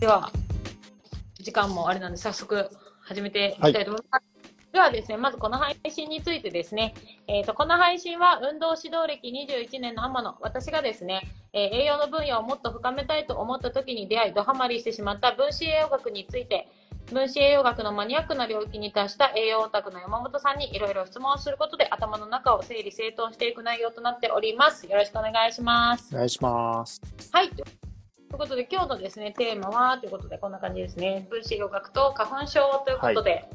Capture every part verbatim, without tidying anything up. では時間もあれなんで早速始めていきたいと思います。はい、ではですね、まずこの配信についてですね、えーと、この配信は運動指導歴にじゅういちねんの天野、私がですね、えー、栄養の分野をもっと深めたいと思った時に出会い、ドハマりしてしまった分子栄養学について、分子栄養学のマニアックな領域に達した栄養オタクの山本さんにいろいろ質問をすることで、頭の中を整理整頓していく内容となっております。よろしくお願いします。お願いします。はい。ということで今日のですねテーマはということでこんな感じですね。分子栄養学と花粉症ということで、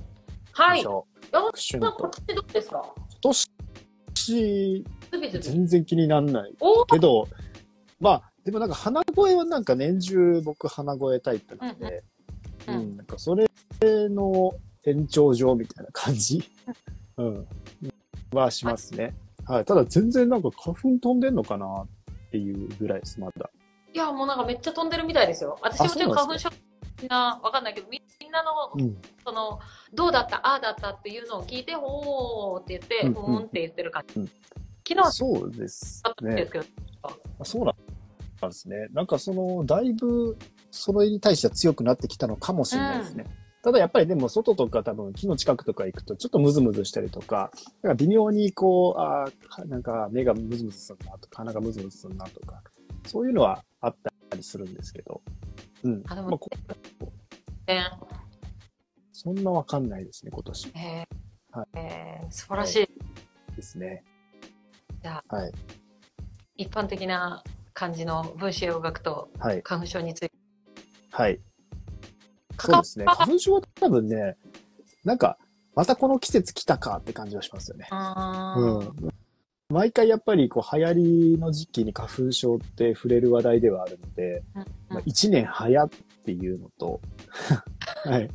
はい。はい、どうですか今年どうですか？今年全然気にならないけど、まあでもなんか鼻声はなんか年中僕鼻声タイプなんで、うん、うんうん、なんかそれの延長上みたいな感じ、うん、はしますね。はい、はい、ただ全然なんか花粉飛んでんのかなっていうぐらいですまだ。いやもうなんかめっちゃ飛んでるみたいですよ。私もちょっと花粉症なわかんないけどみんなの、うん、そのどうだったああだったっていうのを聞いてほーって言ってほーんって言ってる感じ。うん、昨日そうですね。そうなんですね。なんかそのだいぶそれに対しては強くなってきたのかもしれないですね。うん、ただやっぱりでも外とか多分木の近くとか行くとちょっとムズムズしたりとか、なんか微妙にこうあなんか目がムズムズするなとか鼻がムズムズするなとか。そういうのはあったりするんですけど、うん、あでもまあこね、そんなわかんないですね今年。えー、はい、えー、素晴らしい、はい、ですね。じゃあ、はい、一般的な感じの分子栄養学と花粉症について、はい、はい、そうですね。花粉症は多分ね、なんかまたこの季節来たかって感じはしますよね。うん。毎回やっぱりこう流行りの時期に花粉症って触れる話題ではあるので、うんうん、まあいちねん早っていうのと、はい、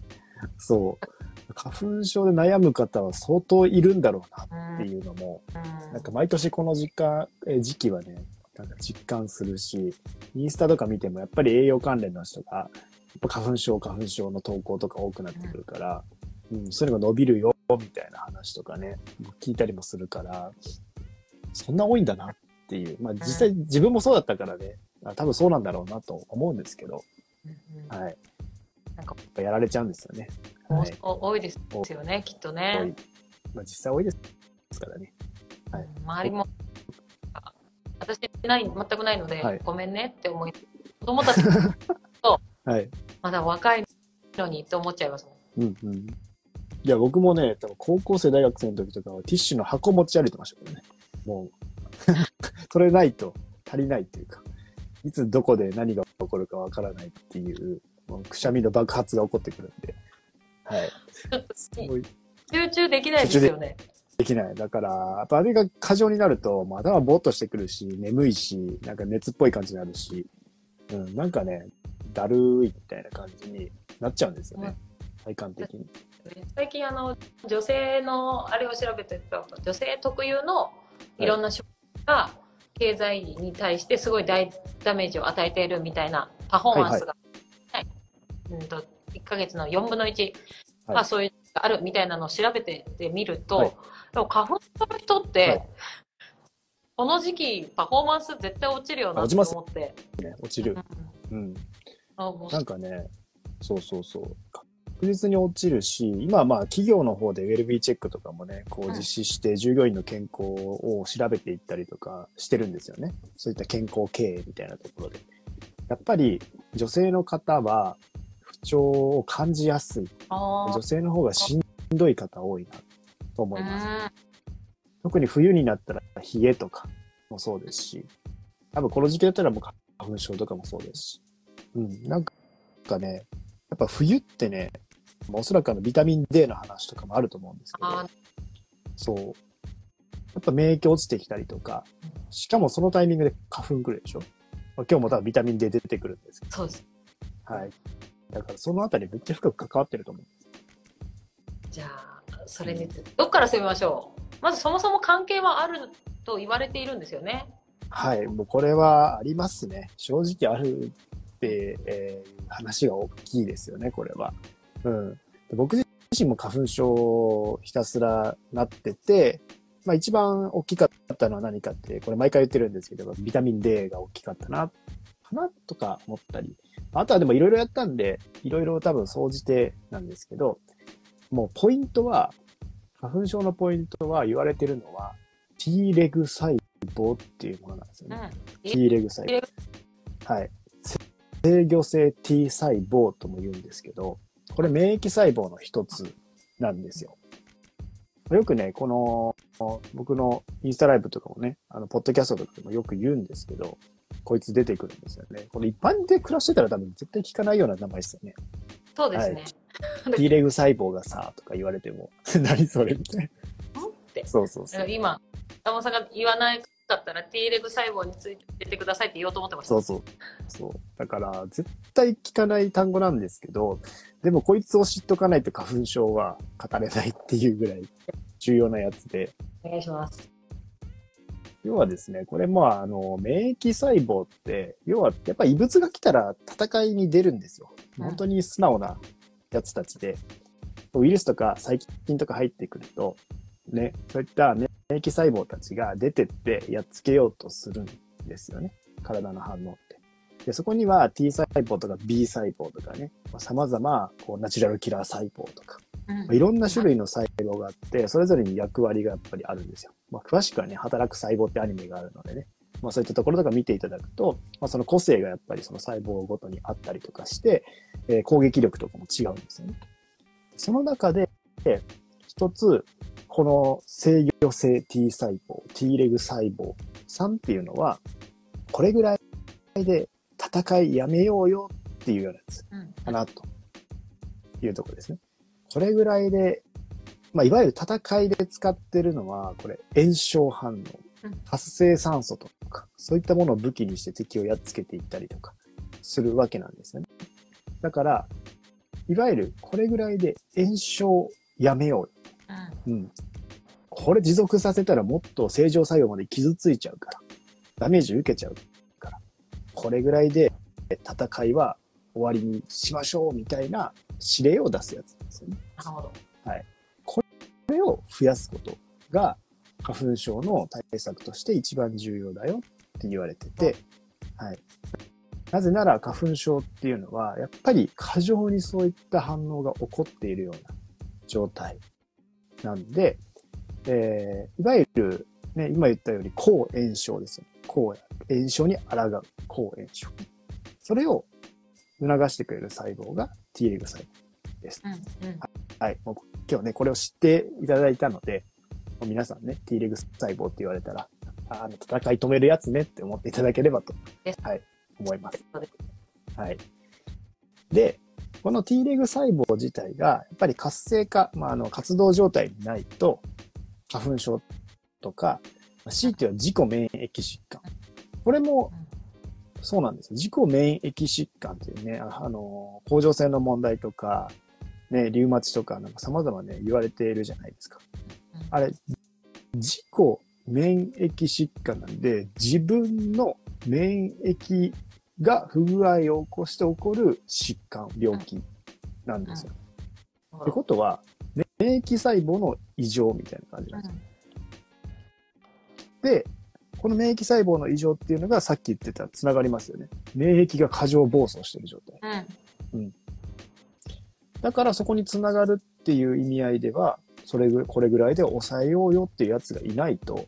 そう花粉症で悩む方は相当いるんだろうなっていうのも、うん、なんか毎年この時間え時期はねなんか実感するし、インスタとか見てもやっぱり栄養関連の人がやっぱ花粉症花粉症の投稿とか多くなってくるから、うんうん、そういうのが伸びるよみたいな話とかね聞いたりもするから。そんな多いんだなっていう、まあ、実際自分もそうだったからね、うん、多分そうなんだろうなと思うんですけど、うんうん、はい、なんかやっぱやられちゃうんですよね。はい、多いですよねきっとね。まあ、実際多いですからね、はい、周りも私ない全くないので、はい、ごめんねって思い子供たちと、はい、まだ若いのにって思っちゃいますもん。うんうん、いや僕もね多分高校生大学生の時とかはティッシュの箱持ち歩いてましたけどね。もうそれないと足りないというか、いつどこで何が起こるかわからないっていう、もうくしゃみの爆発が起こってくるんで、はい、集中できないですよね。できない。だからやっぱあれが過剰になると、まあ、頭ボーっとしてくるし眠いしなんか熱っぽい感じになるし、うん、なんかねだるいみたいな感じになっちゃうんですよね、うん、体感的に。最近あの女性のあれを調べてた、女性特有のいろんな職が経済に対してすごい大ダメージを与えているみたいなパフォーマンスが、はいはい、うんといっかげつのよんぶんのいちが、はい、そういうのがあるみたいなのを調べてみると、はい、でも花粉症の人って、はい、この時期パフォーマンス絶対落ちるよなと思って。落ちる。うん。なんかね、そうそうそう。確実に落ちるし、今はまあ企業の方でウェルビーチェックとかもね、こう実施して従業員の健康を調べていったりとかしてるんですよね。そういった健康経営みたいなところで。やっぱり女性の方は不調を感じやすい。女性の方がしんどい方多いなと思います。特に冬になったら冷えとかもそうですし、多分この時期だったらもう花粉症とかもそうですし。うん、なんかね、やっぱ冬ってね、おそらくあのビタミン ディー の話とかもあると思うんですけど、そう。やっぱ免疫落ちてきたりとか、しかもそのタイミングで花粉来るでしょ。まあ、今日も多分ビタミン ディー 出てくるんですけど。そうです。はい。だからそのあたりめっちゃ深く関わってると思うんです。じゃあ、それに、うん、どっから攻めましょう。まずそもそも関係はあると言われているんですよね。はい。もうこれはありますね。正直あるって、えー、話が大きいですよね、これは。うん、僕自身も花粉症ひたすらなってて、まあ、一番大きかったのは何かってこれ毎回言ってるんですけどビタミン ディー が大きかったなかなとか思ったり、あとはでもいろいろやったんで、いろいろ多分総じてなんですけど、もうポイントは、花粉症のポイントは言われてるのは T レグ細胞っていうものなんですよね。うん、T レグ細胞。はい。制御性 T 細胞とも言うんですけど、これ免疫細胞の一つなんですよ。よくね、この、僕のインスタライブとかもね、あの、ポッドキャストとかでもよく言うんですけど、こいつ出てくるんですよね。これ一般で暮らしてたら多分絶対聞かないような名前ですよね。そうですね。はい、T レグ細胞がさ、とか言われても、何それみたいな。って。そうそうそう。今、タモさんが言わないだったら T レグ細胞について出てくださいって言おうと思ってました。そうそう。そう。だから、絶対聞かない単語なんですけど、でもこいつを知っとかないと花粉症は語れないっていうぐらい重要なやつで。お願いします。要はですね、これもあの、免疫細胞って、要はやっぱ異物が来たら戦いに出るんですよ。本当に素直なやつたちで。ウイルスとか細菌とか入ってくると、ね、そういったね、免疫細胞たちが出てってやっつけようとするんですよね。体の反応って。で、そこには T 細胞とか B 細胞とかね、様々、こう、ナチュラルキラー細胞とか、うん、いろんな種類の細胞があって、それぞれに役割がやっぱりあるんですよ。まあ、詳しくはね、働く細胞ってアニメがあるのでね、まあそういったところとか見ていただくと、まあその個性がやっぱりその細胞ごとにあったりとかして、えー、攻撃力とかも違うんですよね。その中で、一つ、この制御性 T 細胞、T レグ細胞さんっていうのは、これぐらいで戦いやめようよっていうようなやつかなというところですね。これぐらいで、まあ、いわゆる戦いで使ってるのは、これ、炎症反応、活性酸素とか、そういったものを武器にして敵をやっつけていったりとかするわけなんですよね。だから、いわゆるこれぐらいで炎症やめよう。うんうん、これ持続させたらもっと正常作用まで傷ついちゃうから、ダメージ受けちゃうから、これぐらいで戦いは終わりにしましょうみたいな指令を出すやつなんですよね。なるほど。はい。これを増やすことが花粉症の対策として一番重要だよって言われてて、はい。なぜなら花粉症っていうのはやっぱり過剰にそういった反応が起こっているような状態。なんで、えー、いわゆる、ね、今言ったように、抗炎症ですよ。抗炎症に抗う。抗炎症。それを促してくれる細胞が T レグ細胞です。うんうん、はい。もう今日ね、これを知っていただいたので、もう皆さんね、T レグ細胞って言われたら、あの、戦い止めるやつねって思っていただければと、はい、思います。はい。で、この T レグ細胞自体が、やっぱり活性化、まあ、あの、活動状態にないと、花粉症とか、強いては自己免疫疾患。これも、そうなんですよ。自己免疫疾患というね、あの、甲状腺の問題とか、ね、リウマチとか、なんか様々ね、言われているじゃないですか。あれ、自己免疫疾患なんで、自分の免疫が不具合を起こして起こる疾患、病気なんですよ。うんうん、ってことは、免疫細胞の異常みたいな感じなんですよ。うん、で、この免疫細胞の異常っていうのがさっき言ってた、つながりますよね。免疫が過剰暴走してる状態。うんうん、だからそこにつながるっていう意味合いでは、それぐ、これぐらいで抑えようよっていうやつがいないと、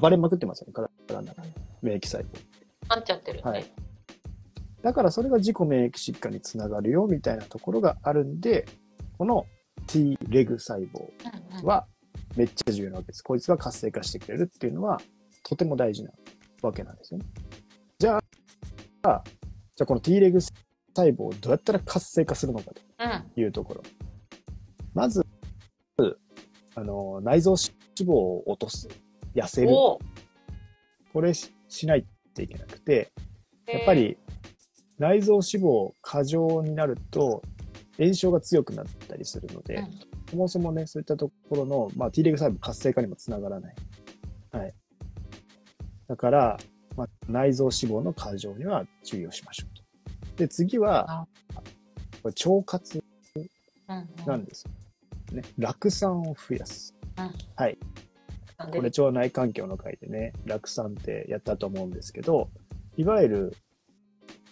暴れまくってますよね、体の中で。免疫細胞。なっちゃってるね。はいだからそれが自己免疫疾患につながるよみたいなところがあるんで、この T レグ細胞はめっちゃ重要なわけです。こいつは活性化してくれるっていうのはとても大事なわけなんですよね。じゃあ、じゃあこの T レグ細胞をどうやったら活性化するのかというところ。うん、まず、あの、内臓脂肪を落とす、痩せる。これ し, しないといけなくて、やっぱり、内臓脂肪過剰になると炎症が強くなったりするので、うん、そもそもねそういったところの、まあ、T レグ細胞活性化にもつながらない、はい、だから、まあ、内臓脂肪の過剰には注意をしましょうと。で次はこれ腸活なんですよ、うんうんね、酪酸を増やす、うん、はいこれ腸内環境の回でね酪酸ってやったと思うんですけどいわゆる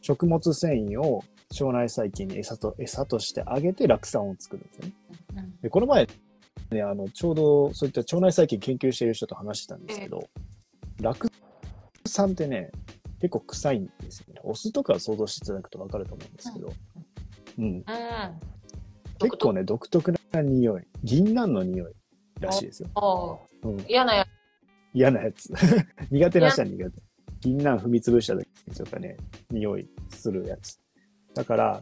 食物繊維を腸内細菌に餌と餌としてあげて酪酸を作るんですよね。うん、でこの前ね、あのちょうどそういった腸内細菌研究している人と話してたんですけど、酪酸ってね結構臭いんですよね。お酢とか想像していただくと分かると思うんですけど、うんうん、結構ね独特な匂い、銀杏の匂いらしいですよ。うん、嫌なやつ嫌なやつ苦手な人は苦手、銀杏踏みつぶした時とかね匂いするやつだから、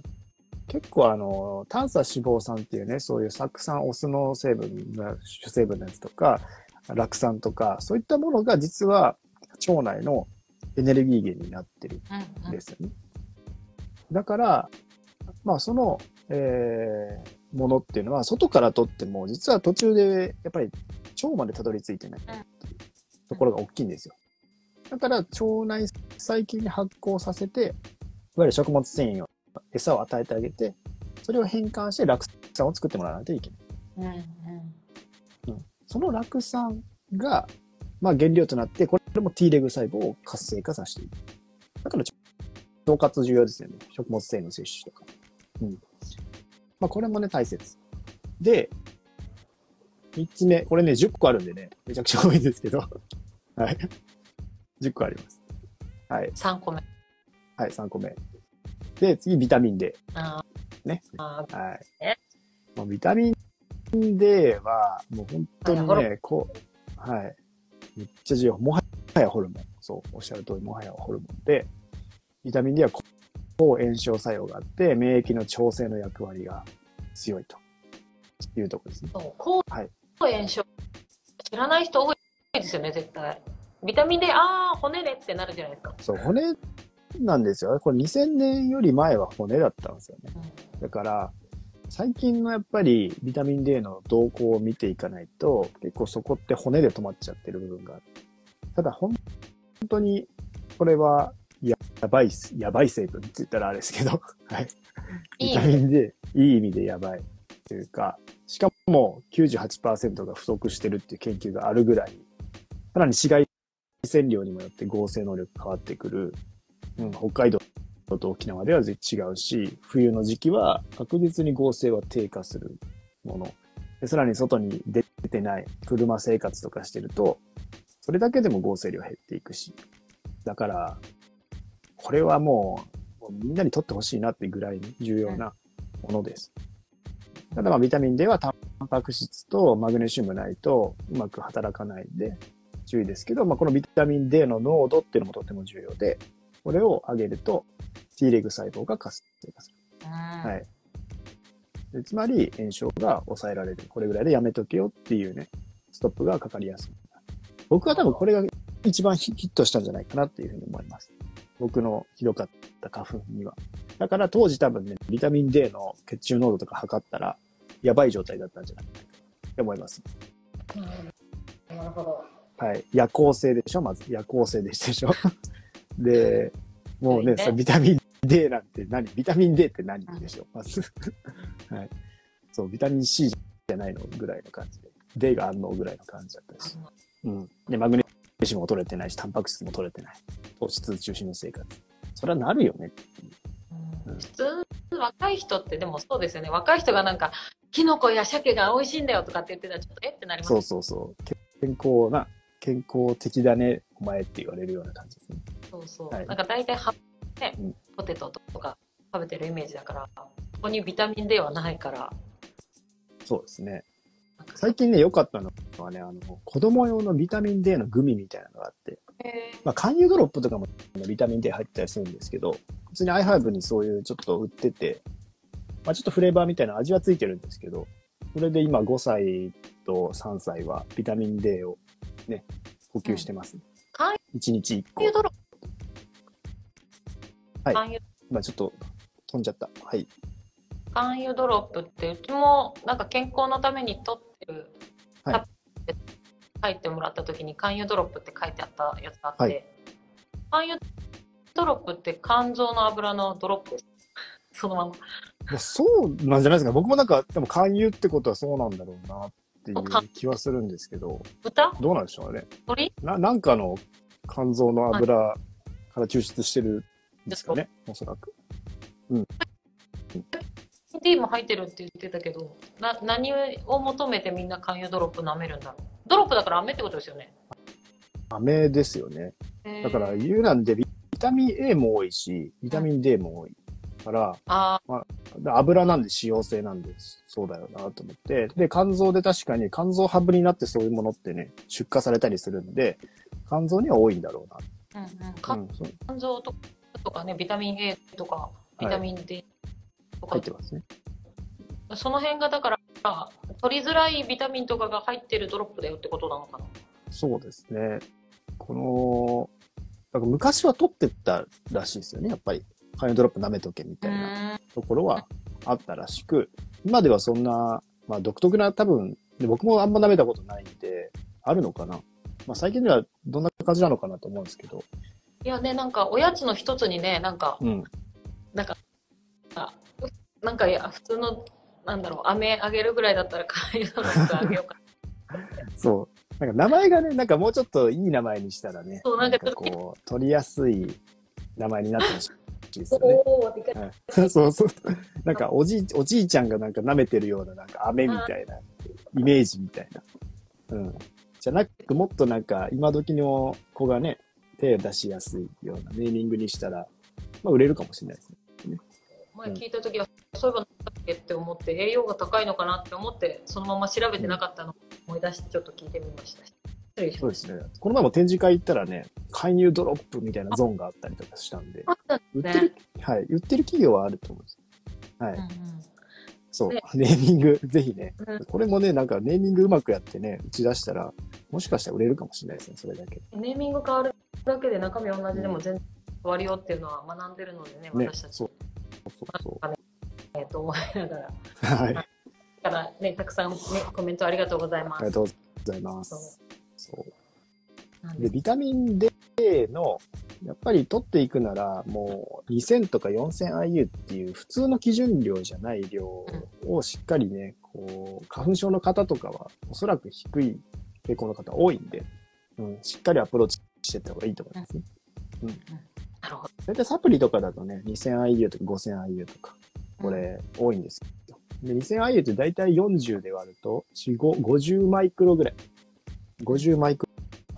結構あの短鎖脂肪酸っていうね、そういう酢酸、お酢の成分が主成分のやつとか酪酸とかそういったものが実は腸内のエネルギー源になってるんですよね。うん、だからまあその、えー、ものっていうのは外から取っても実は途中でやっぱり腸までたどり着いてないっていうところが大きいんですよ。だから腸内細菌に発酵させて、いわゆる食物繊維を餌を与えてあげて、それを変換して酪酸を作ってもらわないといけない。うんうんうん、その酪酸が、まあ、原料となってこれも T レグ細胞を活性化させていく。だから腸活重要ですよね、食物繊維の摂取とか。うんまあ、これもね大切で、みっつめこれねじゅっこあるんでねめちゃくちゃ多いんですけどはいじゅっこあります。はい、さんこめはいさんこめで次ビタミン D ね。はい、もうビタミン D はもう本当にねこうはいめっちゃ重要、もはやホルモン、そうおっしゃる通りもはやホルモンで、ビタミン D は抗炎症作用があって免疫の調整の役割が強いというところですね。抗炎症、はい、知らない人多いですよね絶対。ビタミン D ああ骨ねってなるじゃないですか。そう骨なんですよ。これにせんねんより前は骨だったんですよね。だから最近のやっぱりビタミン D の動向を見ていかないと結構そこって骨で止まっちゃってる部分がある。ただ本当にこれはやばい、やばい成分って言ったらあれですけどはいビタミン D いい意味でやばいというか、しかも きゅうじゅうはちパーセント が不足してるっていう研究があるぐらい、さらに紫外線量にもよって合成能力変わってくる。うん、北海道と沖縄では違うし、冬の時期は確実に合成は低下するもので、さらに外に出てない車生活とかしてるとそれだけでも合成量減っていくし、だからこれはもうみんなにとってほしいなってぐらい重要なものです。ただまあビタミン D はタンパク質とマグネシウムないとうまく働かないんで注意ですけど、まあ、このビタミン D の濃度っていうのもとっても重要で、これを上げると T レグ細胞が活性化する。はい、でつまり炎症が抑えられる。これぐらいでやめとけよっていうね、ストップがかかりやすい。僕は多分これが一番ヒットしたんじゃないかなっていうふうに思います。僕のひどかった花粉には。だから当時多分ね、ビタミン D の血中濃度とか測ったら、やばい状態だったんじゃないかなって思います。うん、なるほど。はい。夜行性でしょ、まず。夜行性でしたでしょ。で、もうね、ビタミン D なんて何ビタミン D って何でしょう、まず、はい。そう、ビタミン C じゃないのぐらいの感じで、D があんのぐらいの感じだったし。うん。で、マグネシウムも取れてないし、タンパク質も取れてない。糖質中心の生活。それはなるよねっていう。うん、普通、若い人ってでもそうですよね。若い人がなんか、キノコや鮭が美味しいんだよとかって言ってたら、ちょっとえってなります。そうそうそう。健康な、健康的だね、お前って言われるような感じですね。そうそう、はい、なんか大体は、ねうん、ポテトとか食べてるイメージだから、そこにビタミン D はないから。そうですね。最近ね良かったのはね、あの子供用のビタミン D のグミみたいなのがあって、まあ、勧誘ドロップとかもビタミン D 入ったりするんですけど、普通にアイハーブにそういうちょっと売ってて、まあ、ちょっとフレーバーみたいな味はついてるんですけど、それで今ごさいとさんさいはビタミン D をね補給してます、ねうん、いちにちいっこ。はい、今ちょっと飛んじゃった。はい。肝油ドロップってうちもなんか健康のために取ってる、はい、書いてもらった時に肝油ドロップって書いてあったやつがあって、はい、肝油ドロップって肝臓の油のドロップです。そのまま。まあ、そうなんじゃないですか。僕もなんかでも肝油ってことはそうなんだろうなっていう気はするんですけど。豚？どうなんでしょうね。鳥？な、なんかの肝臓の油から抽出してる。ですかね、おそらく。うん。エーティーピー も入ってるって言ってたけど、な何を求めてみんな甘油ドロップ舐めるんだろう。ドロップだから飴ってことですよね。飴ですよね。だから油なんでビタミン A も多いし、ビタミン D も多いから、あまあ、油なんで脂溶性なんで、そうだよなと思って。で、肝臓で確かに肝臓ハブになってそういうものってね、出荷されたりするんで、肝臓には多いんだろうな。うんうん、肝臓とかね、ビタミン A とか、ビタミン D とか。はい、入ってますね。その辺がだから、取りづらいビタミンとかが入ってるドロップだよってことなのかな。そうですね。この、なんか昔は取ってたらしいですよね、やっぱり。甘油ドロップ舐めとけみたいなところはあったらしく、今ではそんな、まあ独特な多分、で僕もあんま舐めたことないんで、あるのかな。まあ最近ではどんな感じなのかなと思うんですけど。いやね、なんかおやつの一つにね、なんか、うん、なんか、なんかいや普通の、なんだろう、飴あげるぐらいだったら甘油ドロップあげようかな。そう。なんか名前がね、なんかもうちょっといい名前にしたらね、そうなんかこう、取りやすい名前になってほしいですよね。おー、はい、そうそう。なんかおじい、おじいちゃんがなんか舐めてるような、なんか飴みたいな、イメージみたいな。うん。じゃなく、もっとなんか、今時の子がね、手を出しやすいようなネーミングにしたら、まあ売れるかもしれないですね。前聞いたときは、うん、そういえばなんだっけって思って、栄養が高いのかなって思って、そのまま調べてなかったの。うん、思い出してちょっと聞いてみました。そうですね。この前も展示会行ったらね、勧誘ドロップみたいなゾーンがあったりとかしたんで、売ってる、はい、売ってる企業はあると思うんです。はい。うんうん、そう、ね、ネーミングぜひね、うん、これもねなんかネーミングうまくやってね打ち出したらもしかしたら売れるかもしれないですね。それだけ。ネーミング変わるだけで中身同じでも全然変わるよっていうのは学んでるのでね、ね私たち。そうそうそう。ね、えっと思いながら。はい。からね、たくさん、ね、コメントありがとうございます。ありがとうございます。そう。で、ビタミン D の、やっぱり取っていくなら、もうにせんとか よんせんアイユー っていう普通の基準量じゃない量をしっかりね、こう、花粉症の方とかはおそらく低い傾向の方多いんで、うん、しっかりアプローチしていった方がいいと思いますね。うん。なるほど。だいたいサプリとかだとね、にせんアイユー とか ごせんアイユー とか、これ多いんですよ。で、にせんアイユー ってだいたいよんじゅうで割ると、ごじゅうマイクロぐらい。ごじゅうマイク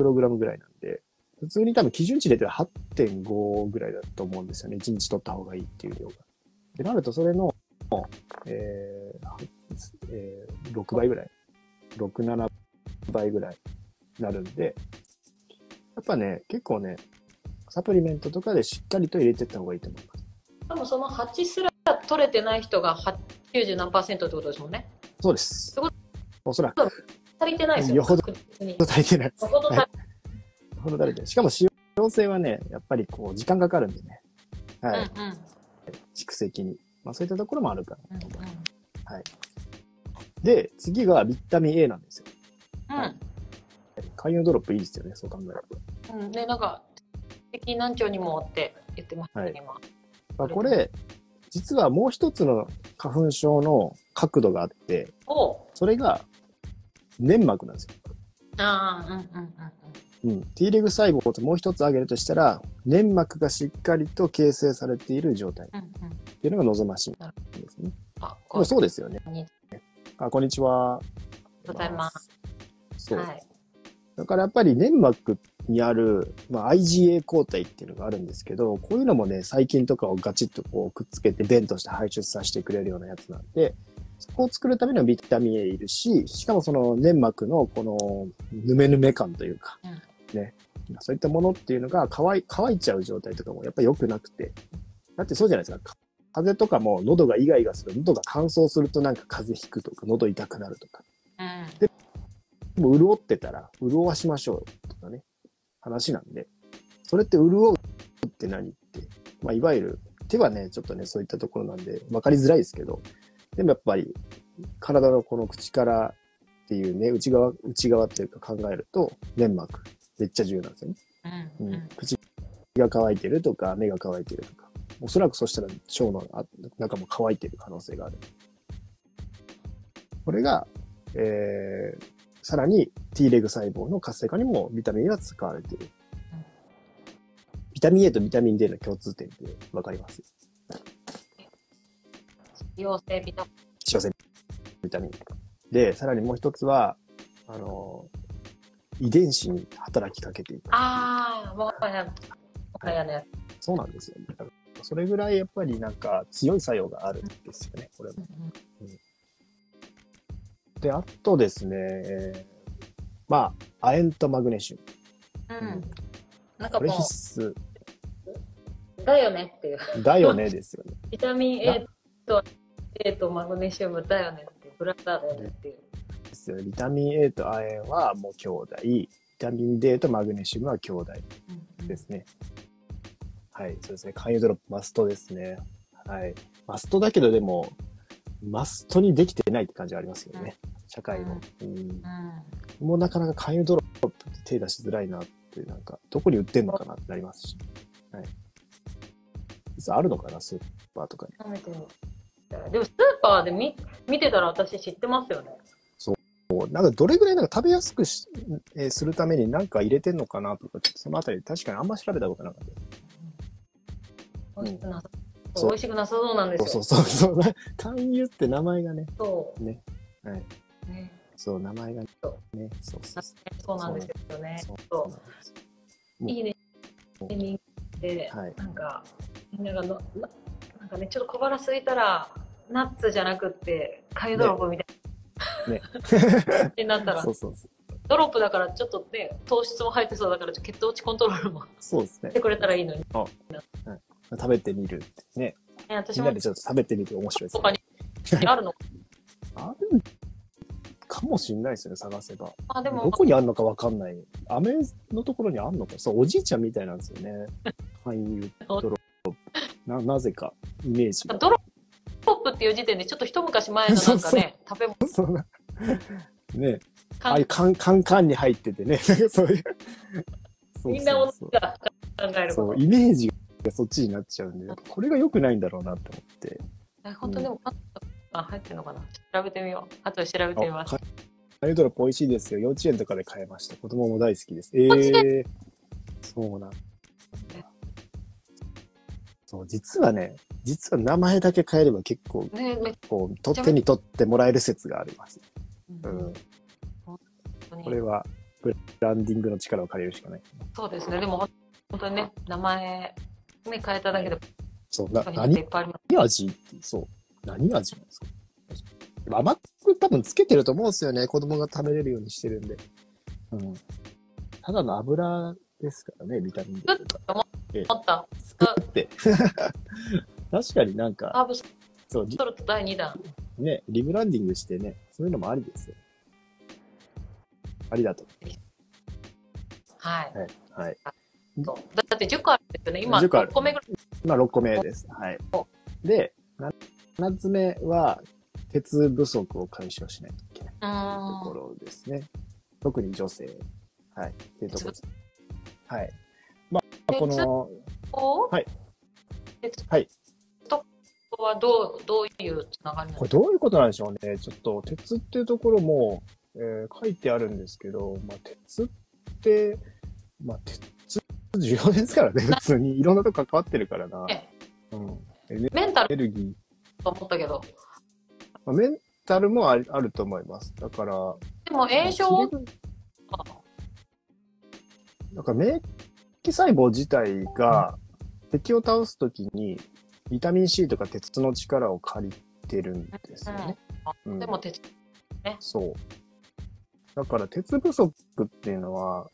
ログラムぐらいなんで、普通に多分基準値で言ったら はってんご ぐらいだと思うんですよね。いちにち取った方がいいっていう量が。で、なるとそれの、えーえー、ろくばいぐらい。ろく、ななばいぐらいなるんで、やっぱね、結構ね、サプリメントとかでしっかりと入れていった方がいいと思います。でもそのはちすら取れてない人がきゅうじゅうなんパーセントってことですもんね。そうです。おそらく。足りてないですよ。よほど足りてないです。よほど足りてない。よほど足りてない。しかも使用性はね、やっぱりこう、時間かかるんでね。はい。うんうん、蓄積に。まあそういったところもあるから、うんうん。はい。で、次がビタミン A なんですよ。うん。はい、勧誘ドロップいいですよね、そう考えると。うん。で、なんか、適何兆にもって言ってましたね、今。はい、まあ、これ、実はもう一つの花粉症の角度があって、それが粘膜なんですよ。ああ、うんうんうんうん。うん。T レグ細胞ともう一つ挙げるとしたら、粘膜がしっかりと形成されている状態っていうのが望ましいんですね。あ、これそうですよね。あ、こんにちは。ございます。そう。はい、だからやっぱり粘膜にある、まあ、アイジーエー 抗体っていうのがあるんですけど、こういうのもね、細菌とかをガチッとこうくっつけて、便として排出させてくれるようなやつなんで、そこを作るためにはビタミン A いるし、しかもその粘膜のこのヌメヌメ感というか、うん、ね、そういったものっていうのが乾い、乾いちゃう状態とかもやっぱり良くなくて、だってそうじゃないですか、風邪とかも喉がイガイガする、喉が乾燥するとなんか風邪ひくとか、喉痛くなるとか。うん、でもう潤ってたら、潤わしましょうとかね。話なんで、それって潤うって何って、まあ、いわゆる手はね、ちょっとね、そういったところなんで、わかりづらいですけど、でもやっぱり、体のこの口からっていうね、内側、内側っていうか考えると、粘膜、めっちゃ重要なんですよね。うんうん、口が乾いてるとか、目が乾いてるとか、おそらくそしたら腸の中も乾いてる可能性がある。これが、えー、さらに T レグ細胞の活性化にもビタミンが使われている。ビタミン A とビタミン D の共通点って分かります？陽性ビタミン。陽性ビタミン。で、さらにもう一つは、あの、遺伝子に働きかけていく。ああ、わかんない。わかんないね。そうなんですよね。それぐらいやっぱりなんか強い作用があるんですよね、これも。うんうん、で、あとですね、えー、まあ、亜鉛とマグネシウム。うん。うん、なんかこれ必須。だよねっていう。だよねですよね。ビタミン A と A とマグネシウムだよねっていう、ブラザーだよねっていう。ですよね。ビタミン A と亜鉛はもう兄弟、ビタミン D とマグネシウムは兄弟ですね。うんうん、はい、そうですね。肝油ドロップマストですね。はい。マストだけどでも、マストにできてないって感じはありますよね。社会の。うん。うん、もうなかなか肝油ドロップって手出しづらいなって、なんか、どこに売ってんのかなってなりますし。はい。実はあるのかな、スーパーとかに。でもスーパーで見、見てたら私知ってますよね。そう。なんかどれぐらいなんか食べやすくし、えー、するためになんか入れてんのかなとか、そのあたり確かにあんま調べたことなかった。美味しくなさそう、美味しくなさそうなんですよ。そうそうそうそう。肝油って名前がね。そう。ね。はい。ね。そう、名前がね。そうそう。そうなんですよね。そう。いいね。で、なんか、みんながの、なんかね、ちょっと小腹空いたら、ナッツじゃなくって、粥ドロップみたいな。ね。になったら。そうそうそう。ドロップだから、ちょっとね、糖質も入ってそうだから、血糖値コントロールも。そうですね。してくれたらいいのに。あ。はい。食べてみるってね。私もみんなでちょっと食べてみて面白いですね。あるのあるかもしれないですよね、探せば。あ、でもどこにあるのかわかんない。アメのところにあるのか。そう、おじいちゃんみたいなんですよね。勧誘ドロップ。な、なぜか、イメージ。ドロップっていう時点で、ちょっと一昔前のなんかね、食べ物。そうな。ね。ああいうカンカンカンに入っててね。そういう。みんな同じだ。考えること。イメージが。そっちになっちゃうんで、これが良くないんだろうなと思って。本当でも、あ、入ってるのかな。調べてみよう。あとで調べてみます。カユドロップ美味しいですよ。幼稚園とかで買えました。子供も大好きです。ええ。そうなん。そう、実はね、実は名前だけ変えれば結構、こう、取ってに取ってもらえる説があります。うん。これはブランディングの力を借りるしかない。そうですね。でも本当にね、名前。目変えただけで、そうな何味ってそう何味なんですか。甘く多分つけてると思うんですよね。子供が食べれるようにしてるんで、うん、ただの油ですからね、ビタミン D。作ったもあった。作って確かになんか。あ、そう。取るとだいにだん。ね、リブランディングしてね、そういうのもありですよ。ありだと。はい。はいはい。だってじゅっこあるんですよね。今ろっこめぐらい。今ろっこめです。はい。で、ななつめは、鉄不足を解消しないといけないというところですね。特に女性。はい。っていうところです。はい。まあ、この、はい。はい。とはどう、どういうつながりなんですか？これどういうことなんでしょうね。ちょっと、鉄っていうところも、えー、書いてあるんですけど、まあ、鉄って、まあ、鉄重要ですからね、普通にいろんなとこ関わってるからな。メンタルエネルギーと思ったけど、メンタルもあると思います。だからでも炎症だから免疫細胞自体が敵を倒すときにビタミン C とか鉄の力を借りてるんですよね。でも鉄ね、そうだから鉄不足っていうのは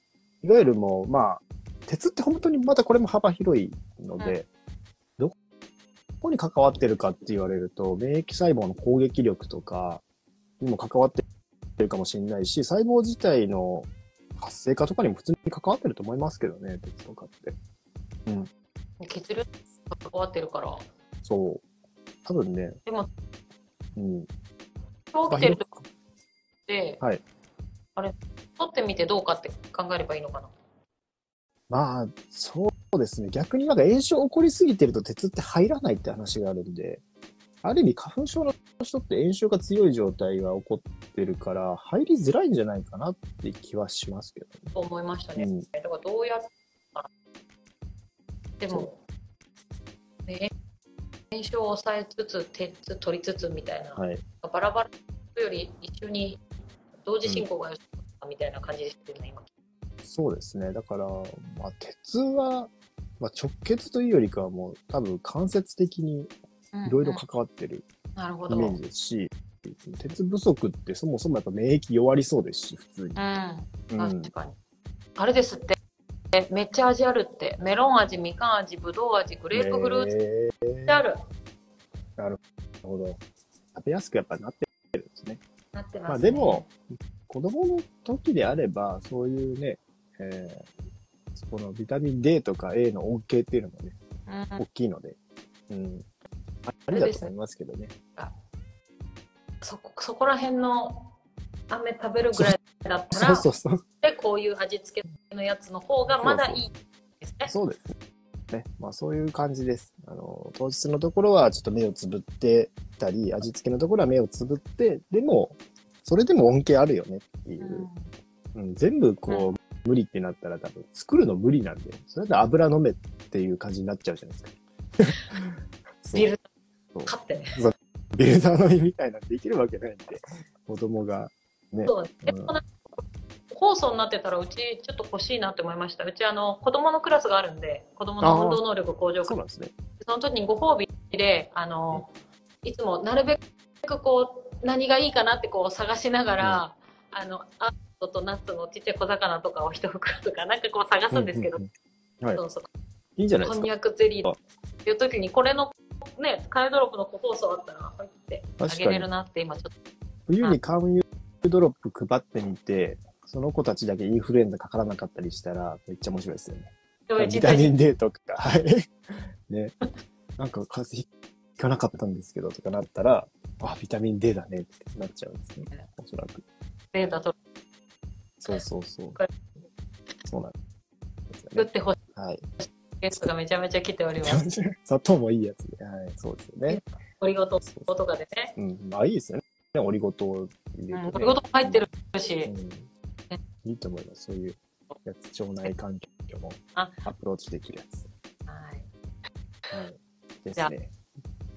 いわゆるもうまあ鉄って本当にまたこれも幅広いので、うん、どこに関わってるかって言われると、免疫細胞の攻撃力とかにも関わってるかもしれないし、細胞自体の活性化とかにも普通に関わってると思いますけどね、鉄とかって。うん。血流が関わってるから。そう。多分ね。でも、うん。起きてるとかって、はい、あれ、取ってみてどうかって考えればいいのかな。まあ、そうですね。逆になんか炎症起こりすぎてると鉄って入らないって話があるんで、ある意味花粉症の人って炎症が強い状態が起こってるから、入りづらいんじゃないかなって気はしますけどね。と思いましたね。うん、だからどうやったらでも炎症を抑えつつ鉄取りつつみたいな、はい、バラバラより一緒に同時進行がよしみたいな感じですよね、うん、今。そうですね。だから、まあ、鉄は、まあ、直結というよりかはもう多分間接的にいろいろ関わってるイメージですし、うんうん、鉄不足ってそもそもやっぱ免疫弱りそうですし、普通に、うんうん、確かにあれですって、めっちゃ味あるって、メロン味、みかん味、ぶどう味、グレープフルーツってある、えー、なるほど、食べやすくやっぱなってるんですね。なってますね。まあ、でも子供の時であればそういうね、えー、このビタミン D とか A の恩恵っていうのもね、うん、大きいので、うん、あれだと思いますけどね。そこ、そこら辺の飴食べるぐらいだったら、そうそうそう、でこういう味付けのやつの方がまだいいですね。そうですね。まあそういう感じです。あの当日のところはちょっと目をつぶってたり、味付けのところは目をつぶって、でもそれでも恩恵あるよねっていう。うんうん、全部こう、うん、無理ってなったら多分作るの無理なんで、それだと油飲めっていう感じになっちゃうじゃないですか。ビルド買ってね。ビルダーの意みたいなできるわけないんで、子供がね。そうでもなんか放送になってたらうちちょっと欲しいなって思いました。うちあの子供のクラスがあるんで、子供の運動能力向上クラス、 そ,、ね、その時にご褒美であの、うん、いつもなるべくこう何がいいかなってこう探しながら、うん、あのアートとナッツのちっちゃい小魚とかを一袋とかなんかこう探すんですけど、いいんじゃないですか。こんにゃくゼリーっていう時にこれのね、カレードロップの個包装あったら入ってあげれるなって今ちょっと。冬にカレードロップ配ってみて、その子たちだけインフルエンザかからなかったりしたらめっちゃ面白いですよね。ビタミン D とか、はい。ね、なんか風邪ひかなかったんですけどとかなったら、あ、ビタミン D だねってなっちゃうんですね。おそらく。データ取る。そうそうそう。そうなんですよね。作ってほしい。はい。ゲストがめちゃめちゃ来ております。砂糖もいいやつで、はい、そうですよね。オリゴ糖とかでね。うん、まあいいですよね。オリゴ糖入れて、ね、うん。オリゴ糖入ってるし、うんうんね、いいと思います。そういうやつ、腸内環境もアプローチできるやつ。はい。はい、ですね。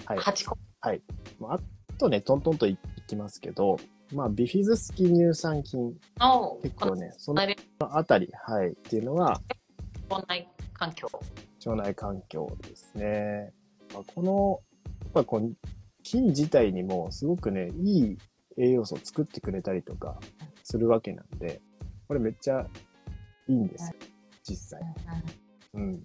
はい。はちこ。はい。まあ、あとね、トントンといきますけど、まあビフィズス菌、乳酸菌、結構ね、そのあたり、はい、っていうのは。環境、腸内環境ですね。まあ、このやっぱこう菌自体にもすごくね、いい栄養素を作ってくれたりとかするわけなんで、これめっちゃいいんですよ、実際。うん。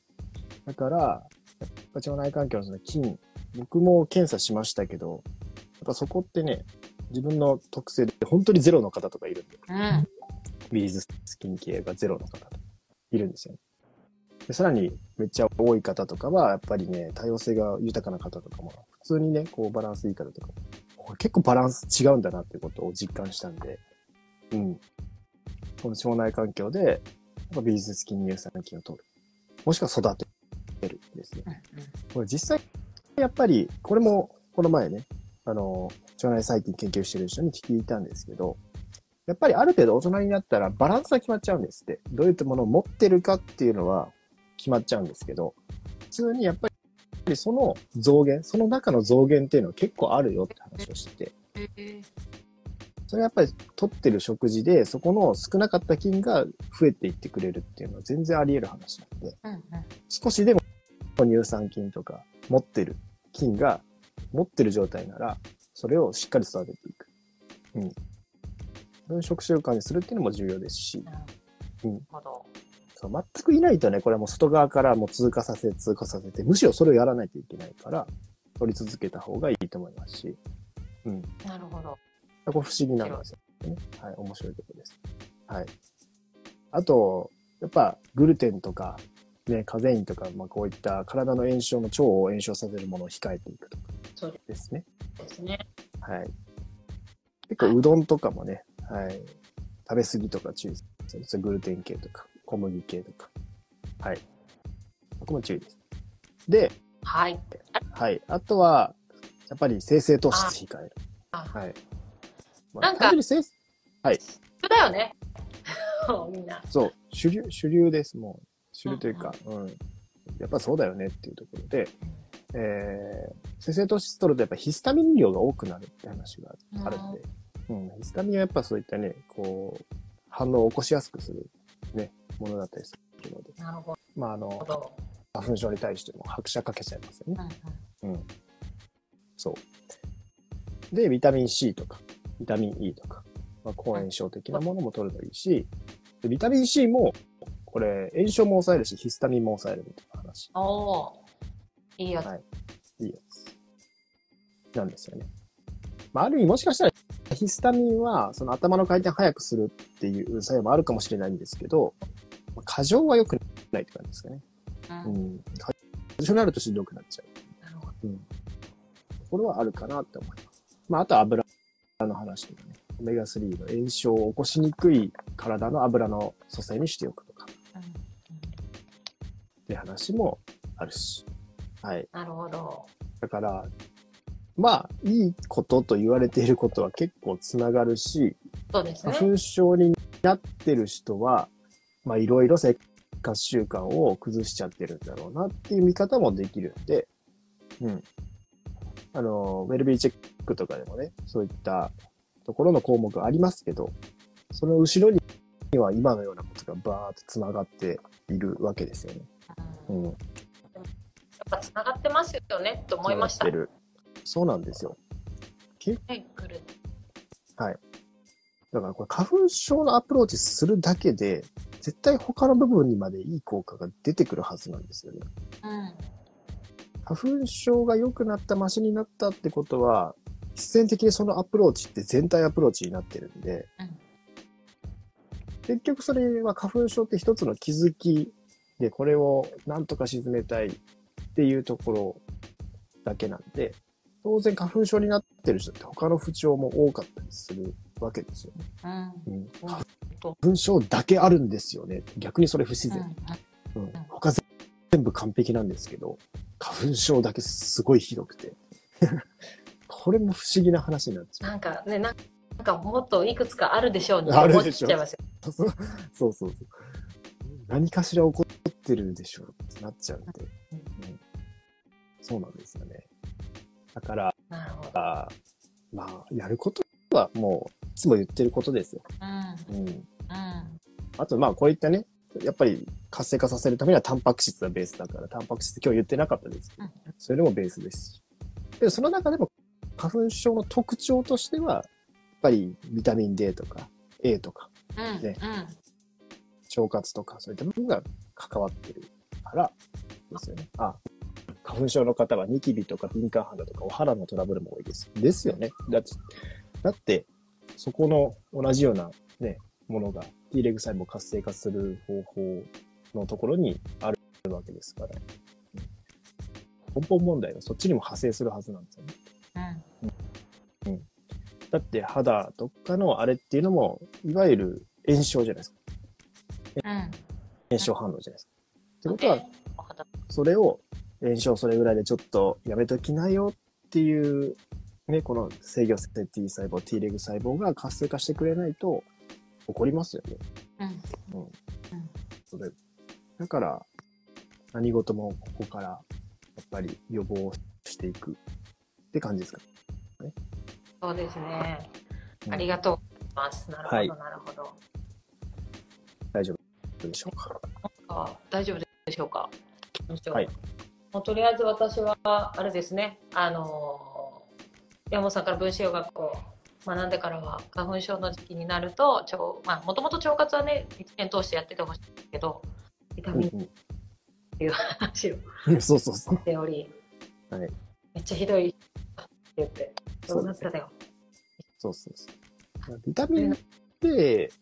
だからやっぱ腸内環境のその菌、僕も検査しましたけど、やっぱそこってね、自分の特性で本当にゼロの方とかいるんで、うん、ビーズスキン系がゼロの方とかいるんですよね。でさらにめっちゃ多い方とかはやっぱりね、多様性が豊かな方とかも普通にね、こうバランスいい方とかも、これ結構バランス違うんだなってことを実感したんで、うん、この腸内環境でビーズス菌、乳酸菌を取る、もしくは育てるですね。これ実際やっぱりこれもこの前ね、あの腸内細菌研究してる人に聞いたんですけど、やっぱりある程度大人になったらバランスが決まっちゃうんですって。どういったものを持ってるかっていうのは決まっちゃうんですけど、普通にやっぱりその増減、その中の増減っていうのは結構あるよって話をしてて、それはやっぱり取ってる食事でそこの少なかった菌が増えていってくれるっていうのは全然あり得る話なんで、うんうん、少しでも乳酸菌とか持ってる菌が持ってる状態なら、それをしっかり育てていく、うん、そういう食習慣にするっていうのも重要ですし、うん、なるほど。そう、全くいないとね、これはもう外側からもう通過させ通過させて、むしろそれをやらないといけないから取り続けた方がいいと思いますし、うん、なるほど。これ不思議なんですよね。はい、面白いところです。はい。あとやっぱグルテンとかね、カゼインとか、まあこういった体の炎症の腸を炎症させるものを控えていくとかですね。そうですね。はい。結構うどんとかもね、はい、食べ過ぎとか注意する、グルテン系とか。小麦系とか、はい、ここも注意です。で、はい、はい、あとはやっぱり精製糖質控える。はい。なんか、はい。そうだよね。みんな。そう、主流主流ですもう。主流というか、うん。やっぱそうだよねっていうところで、えー、先生として取るとやっぱヒスタミン量が多くなるって話があるんで、うん、ヒスタミンはやっぱそういったね、こう反応を起こしやすくする、ね、ものだったりするので、なるほど、まああの花粉症に対しても拍車かけちゃいますよね、うんうん、そうでビタミン C とかビタミン E とか、まあ、抗炎症的なものも取るといいし、でビタミン C もこれ炎症も抑えるしヒスタミンも抑えるみたいな話、おーいいやつ、はい、いいやつなんですよね。まあ、ある意味もしかしたらヒスタミンはその頭の回転早くするっていう作用もあるかもしれないんですけど、まあ、過剰は良くないって感じですかね。うんうん、過剰になるとしんどくなっちゃう。なるほど。うん、これはあるかなって思います。まああとは油の話とかね、オメガスリーの炎症を起こしにくい体の油の組成にしておくとか、うんうん、って話もあるし。はい、なるほど。だからまあいいことと言われていることは結構つながるし、そうですね、花粉症になってる人はまあいろいろ生活習慣を崩しちゃってるんだろうなっていう見方もできるんで、うん、あのウェルビーチェックとかでもね、そういったところの項目がありますけど、その後ろには今のようなことがバーッとつながっているわけですよね。うん、つながってますよねと思いました。そうなんですよ。はい。だからこれ花粉症のアプローチするだけで絶対他の部分にまでいい効果が出てくるはずなんですよね、うん、花粉症が良くなったマシになったってことは必然的にそのアプローチって全体アプローチになってるんで、うん、結局それは花粉症って一つの気づきで、これをなんとか沈めたいっていうところだけなんで、当然花粉症になってる人って他の不調も多かったりするわけですよね、うんうん、花粉症だけあるんですよね、逆にそれ不自然、うんうん、他全部完璧なんですけど花粉症だけすごいひどくてこれも不思議な話なんですよ。なんかね、なんかもっといくつかあるでしょうに思っちゃいますよそうそうそう、何かしら起こってるでしょうってなっちゃうんで、うんうん、そうなんですよね。だから、あまあ、やることはもう、いつも言ってることですよ。うん。うん。うん、あと、まあ、こういったね、やっぱり活性化させるためにはタンパク質がベースだから、タンパク質って今日言ってなかったですけど、うん、それでもベースですし。で、その中でも、花粉症の特徴としては、やっぱりビタミン ディー とか エー とか、うんね、うん、腸活とか、そういった部分が関わってるからですよね。あ、花粉症の方はニキビとか敏感肌とかお肌のトラブルも多いです。ですよね。だって、だってそこの同じような、ね、ものが T レグ細胞を活性化する方法のところにあるわけですから、根本問題はそっちにも派生するはずなんですよね。うんうん、だって肌とかのあれっていうのもいわゆる炎症じゃないですか。うん、炎症反応じゃないですか。ってことは、それを炎症それぐらいでちょっとやめときなよっていうね、この制御性 T 細胞 T レグ細胞が活性化してくれないと起こりますよね。うん、うん、それだから何事もここからやっぱり予防していくって感じですかね。そうですね、うん、ありがとうございます。なるほど、はい、なるほど。大丈夫でしょうか。あ、大丈夫でしょうか。はい、とりあえず私はあれですね、あのー、山本さんから分子栄養学を学んでからは花粉症の時期になると、まあ、もともと腸活はねいちねん通してやっててほしいんですけど、ビタミンっていう話をしており、めっちゃひどいって言ってどうなってたよ。そうそうそう、ビタミンって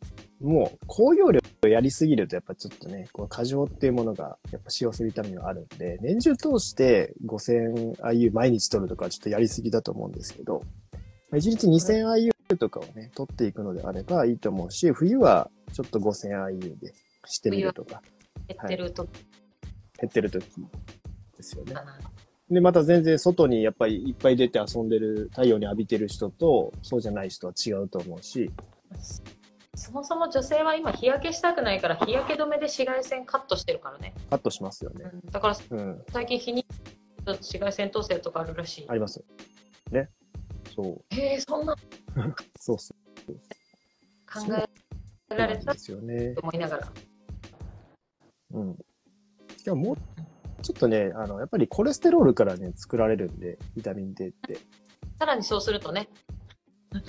もう高用量やりすぎるとやっぱちょっとね、こう過剰っていうものがやっぱ使用するビタミンはあるんで、年中通して ごせんアイユー 毎日取るとかちょっとやりすぎだと思うんですけど、いちにち にせんアイユー とかをね取っていくのであればいいと思うし、冬はちょっと ごせんアイユー でしてみるとか、減ってると、はい、減ってる時ですよね。でまた全然外にやっぱりいっぱい出て遊んでる、太陽に浴びてる人とそうじゃない人は違うと思うし、そもそも女性は今日焼けしたくないから日焼け止めで紫外線カットしてるからね。カットしますよね、うん、だから、うん、最近日に紫外線統制とかあるらしい。ありますね。そうへえー、そんなそうそう考えられたと思いながら、うん、しかももうちょっとね、あのやっぱりコレステロールからね作られるんで、ビタミン ディー ってさらにそうするとね、うん、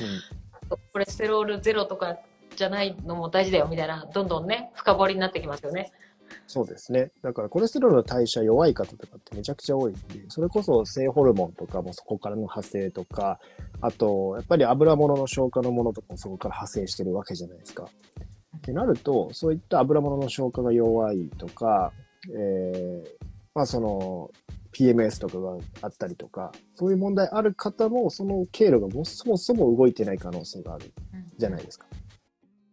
コレステロールゼロとかじゃないのも大事だよみたいな、どんどんね深掘りになってきますよね。そうですね。だからコレステロールの代謝弱い方とかってめちゃくちゃ多いんで、それこそ性ホルモンとかもそこからの派生とか、あとやっぱり油物の消化のものとかもそこから派生してるわけじゃないですか。ってなると、そういった油物の消化が弱いとか、えー、まあその ピーエムエス とかがあったりとか、そういう問題ある方もその経路がそもそも動いてない可能性があるじゃないですか。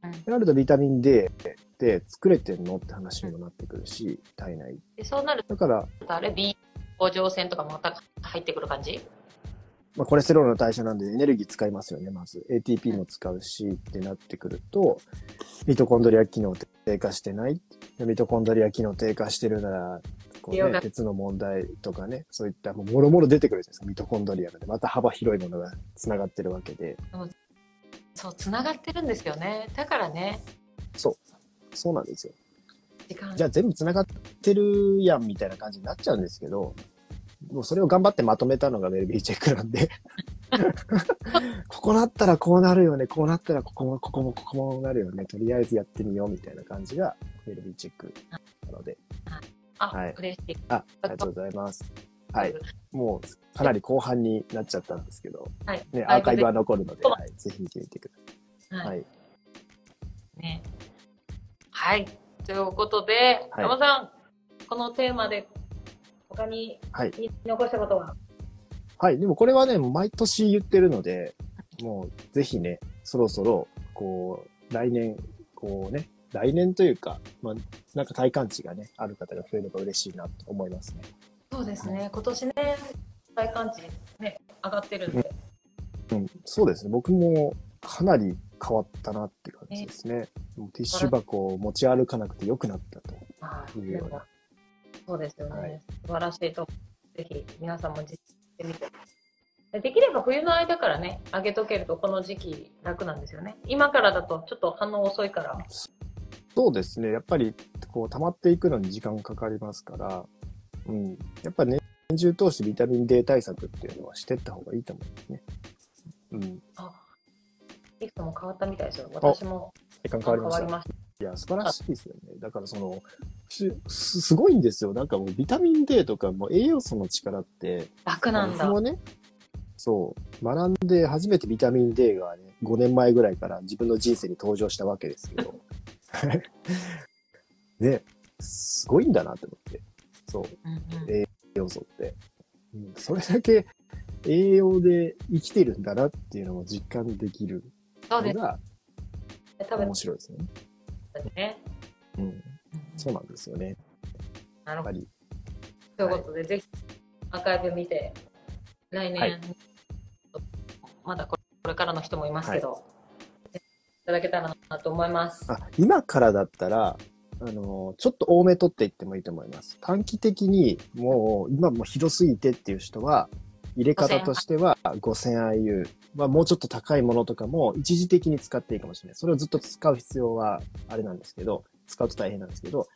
ってなるとビタミン ディーで作れてんのって話にもなってくるし、体内でそうなるとだからあれ B 甲状腺とかまた入ってくる感じ。まあ、コレステロールの代謝なんでエネルギー使いますよね。まず エーティーピー も使うしってなってくると、ミトコンドリア機能低下してない、ミトコンドリア機能低下してるならこう、ね、鉄の問題とかね、そういったもろもろ出てくるじゃないですか。ミトコンドリアでまた幅広いものがつながってるわけで、そうつながってるんですよね。だからね、そうそうなんですよ。じゃあ全部つながってるやんみたいな感じになっちゃうんですけど、もうそれを頑張ってまとめたのがウェルビーチェックなんでここなったらこうなるよね、こうなったらここもここもここもなるよね、とりあえずやってみようみたいな感じがウェルビーチェックなので、あ、はい、嬉しい。あ、ありがとうございます。はい、もうかなり後半になっちゃったんですけど、はいね、アーカイブは残るので、はい、ぜひ見てみてください。はい、はいね、はい、ということで、はい、山さん、このテーマで他に残したことは、はい、はい、でもこれはね、毎年言ってるので、もうぜひね、そろそろこう来年こうね、来年というか、まあ、なんか体感値がねある方が増えれば嬉しいなと思いますね。そうですね、はい、今年ね体感値ね上がってるんで、うんうん、そうですね、僕もかなり変わったなって感じですね。もうティッシュ箱を持ち歩かなくて良くなったというような。そうですよね、はい、素晴らしいと思う。ぜひ皆さんも実践してみて、できれば冬の間からね上げとけるとこの時期楽なんですよね。今からだとちょっと反応遅いから。そうですね、やっぱりこう溜まっていくのに時間かかりますから、うん、やっぱり年中通してビタミン ディー 対策っていうのはしていった方がいいと思うんですね、うん、あ、いくつも変わったみたいですよ。私も変わりました。いや素晴らしいですよね。だからその す, すごいんですよ。なんかもうビタミン ディー とかも栄養素の力って楽なんだ。僕もね、そう学んで初めてビタミン ディー がねごねんまえぐらいから自分の人生に登場したわけですけどね、すごいんだなって思って。そう、うんうん、栄養素って、うん、それだけ栄養で生きてるんだなっていうのを実感できるのが面白いですね。ね、うんうん、そうなんですよね。なるほど。ということで、はい、ぜひアーカイブ見て、来年、はい、まだこれからの人もいますけど、はい、いただけたらなと思います。あ、今からだったら、あのちょっと多め取っていってもいいと思います。短期的にもう今もうひどすぎてっていう人は、入れ方としては ごせんアイユー、まあ、もうちょっと高いものとかも一時的に使っていいかもしれない。それをずっと使う必要はあれなんですけど、使うと大変なんですけど、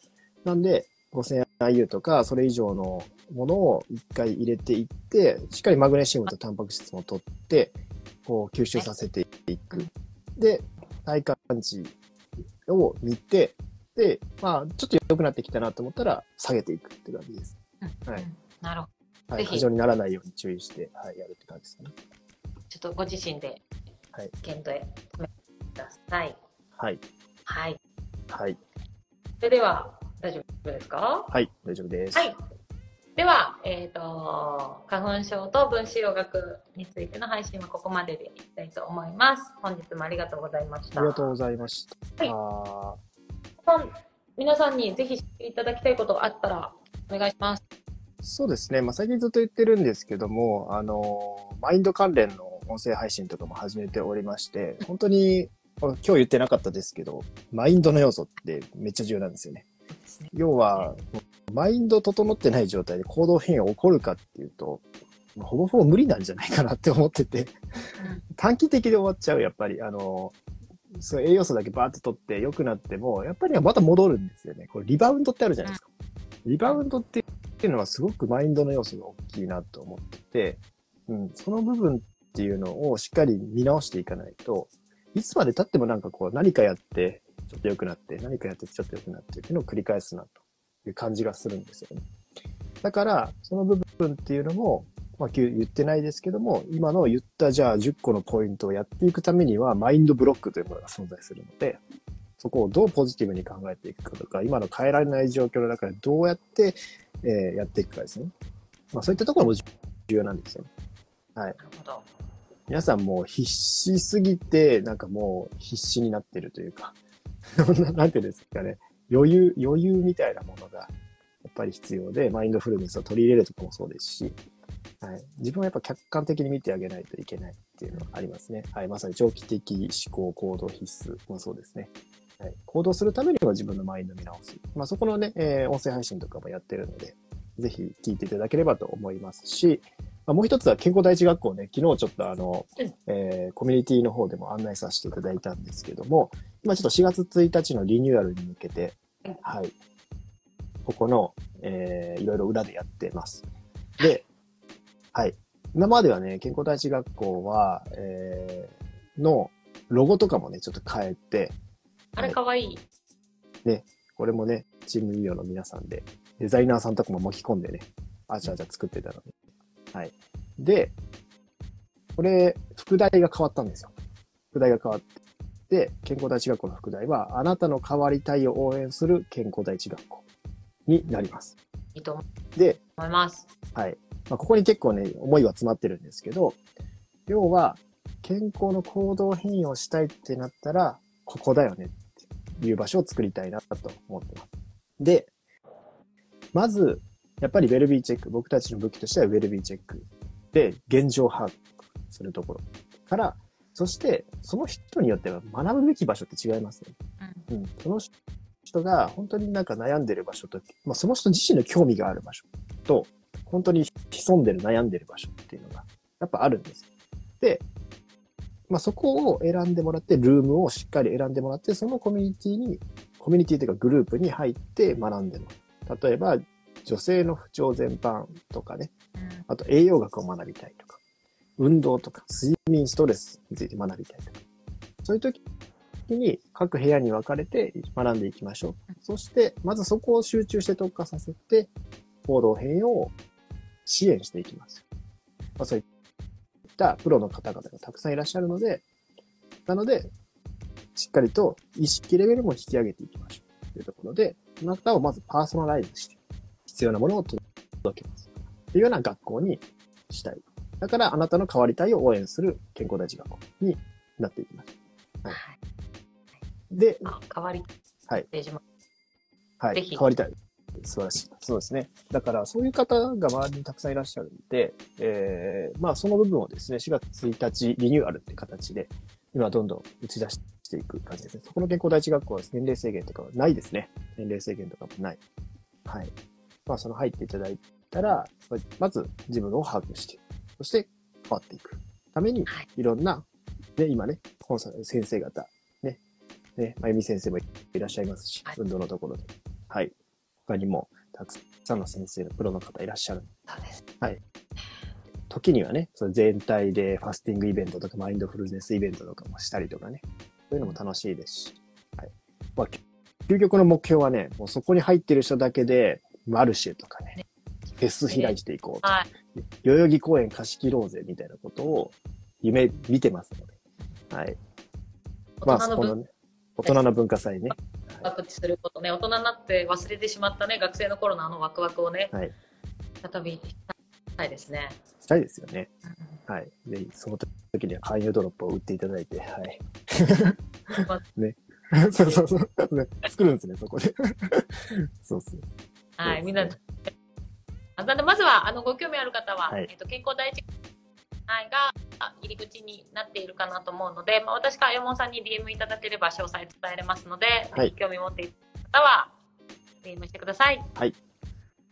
なんで ごせんアイユー とかそれ以上のものを一回入れていって、しっかりマグネシウムとタンパク質も取って、こう吸収させていく。で、体感値を見て、で、まあちょっと良くなってきたなと思ったら下げていくって感じです。はい。なるほど。はい、過剰にならないように注意して、はい、やるって感じですかね。ちょっとご自身で検討へ試してください。はいはいはい。それでは大丈夫ですか？はい、大丈夫です。はい。では、えっと花粉症と分子葉学についての配信はここまででいきたいと思います。本日もありがとうございました。ありがとうございました。はい。皆さんにぜひ知っていただきたいことがあったらお願いします。そうですね。まあ、最近ずっと言ってるんですけども、あの、マインド関連の音声配信とかも始めておりまして、本当に今日言ってなかったですけど、マインドの要素ってめっちゃ重要なんですよね。ですね。要は、マインド整ってない状態で行動変容起こるかっていうと、ほぼほぼ無理なんじゃないかなって思ってて、短期的で終わっちゃう、やっぱり。あの、その栄養素だけバーって取って良くなっても、やっぱりまた戻るんですよね。これリバウンドってあるじゃないですか。リバウンドっていうのはすごくマインドの要素が大きいなと思ってて、うん、その部分っていうのをしっかり見直していかないと、いつまで経ってもなんかこう何かやってちょっと良くなって、何かやってちょっと良くなってっていうのを繰り返すなという感じがするんですよね。だから、その部分っていうのも、まあ、言ってないですけども、今の言ったじゃあじゅっこのポイントをやっていくためには、マインドブロックというものが存在するので、そこをどうポジティブに考えていくかとか、今の変えられない状況の中でどうやって、えー、やっていくかですね。まあ、そういったところも重要なんですよね。はい。なるほど。皆さんもう必死すぎて、なんかもう必死になってるというか、なんていうんですかね、余裕、余裕みたいなものがやっぱり必要で、マインドフルネスを取り入れるとかもそうですし、はい、自分はやっぱ客観的に見てあげないといけないっていうのはありますね。はい、まさに長期的思考行動必須もそうですね。はい、行動するためには自分のマインド見直す。まあそこのね、えー、音声配信とかもやってるので、ぜひ聞いていただければと思いますし、まあ、もう一つは健康第一学校ね、昨日ちょっとあの、えー、コミュニティの方でも案内させていただいたんですけども、今ちょっとしがつついたちのリニューアルに向けて、はい、ここの、えー、いろいろ裏でやってます。で、はい。今まではね、健康第一学校は、えー、のロゴとかもね、ちょっと変えて。あれかわいい。ね、これもね、チーム医療の皆さんで、デザイナーさんとかも巻き込んでね、あちゃあちゃ作ってたので。はい。で、これ、副題が変わったんですよ。副題が変わって、健康第一学校の副題は、あなたの変わりたいを応援する健康第一学校になります。いいと思います。はい。まあ、ここに結構ね、思いは詰まってるんですけど、要は、健康の行動変容をしたいってなったら、ここだよねっていう場所を作りたいなと思ってます。で、まず、やっぱりウェルビーチェック、僕たちの武器としてはウェルビーチェックで現状把握するところから、そして、その人によっては学ぶべき場所って違いますね。うん。うん、その人が本当になんか悩んでる場所と、まあ、その人自身の興味がある場所と、本当に潜んでる悩んでる場所っていうのがやっぱあるんですよ。で、まあ、そこを選んでもらってルームをしっかり選んでもらってそのコミュニティにコミュニティというかグループに入って学んでもらう。例えば女性の不調全般とかね、あと栄養学を学びたいとか運動とか睡眠ストレスについて学びたいとか、そういう時に各部屋に分かれて学んでいきましょう。そしてまずそこを集中して特化させて行動変容を支援していきます。まあ、そういったプロの方々がたくさんいらっしゃるので、なので、しっかりと意識レベルも引き上げていきましょうというところで、あなたをまずパーソナライズして、必要なものを届けます。というような学校にしたい。だから、あなたの変わりたいを応援する健康第一学校になっていきます。はい。で、変わりたい。はい。変わりたい。素晴らしい。そうですね。だから、そういう方が周りにたくさんいらっしゃるので、えー、まあ、その部分をですね、しがつついたちリニューアルって形で、今、どんどん打ち出していく感じですね。そこの健康第一学校は年齢制限とかはないですね。年齢制限とかもない。はい。まあ、その入っていただいたら、まず自分を把握して、そして変わっていくために、いろんな、ね、今ね、本先生方、ね、ね、まゆみ先生もいらっしゃいますし、運動のところで。はい。他にもたくさんの先生のプロの方いらっしゃる。そうです。はい。時にはね、その全体でファスティングイベントとかマインドフルネスイベントとかもしたりとかね、そういうのも楽しいですし、はい。まあ、究極の目標はね、もうそこに入ってる人だけでマルシェとかね、ねフェス開いていこうと、はい、代々木公園貸し切ろうぜみたいなことを夢見てますので、はい。まあ、そこのね、大人の文化祭ね。ワクワクすることね、大人になって忘れてしまったね、学生の頃のあのワクワクをね、はい、再びしたいですね。したいですよね。うん、はい。ぜひ、その時には勧誘ドロップを売っていただいて、はい。ね。そうそうそう。作るんですね、そこで。そうそう。はい、みんな、まずは、あの、ご興味ある方は、はい、えっと、健康第一が、入り口になっているかなと思うので、まあ、私から山本さんに ディーエム いただければ詳細伝えれますので、はい、興味持っていた方は ディーエム してください。はい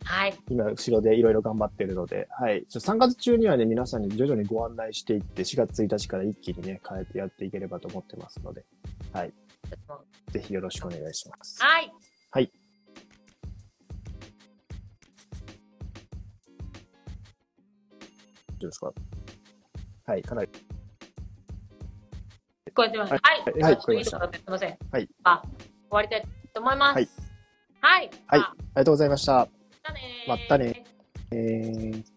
はい、今、後ろでいろいろ頑張っているので、はい、さんがつ中にはね、皆さんに徐々にご案内していって、しがつついたちから一気にね、変えてやっていければと思ってますので、はい。ぜひよろしくお願いします。はい。はい。どうですか？はい、かなり。聞こえてます。はい。はい、聞こえました。すみません。はい。あ、終わりたいと思います。はい。はい。はい。ありがとうございました。まったねー。まったねー。えー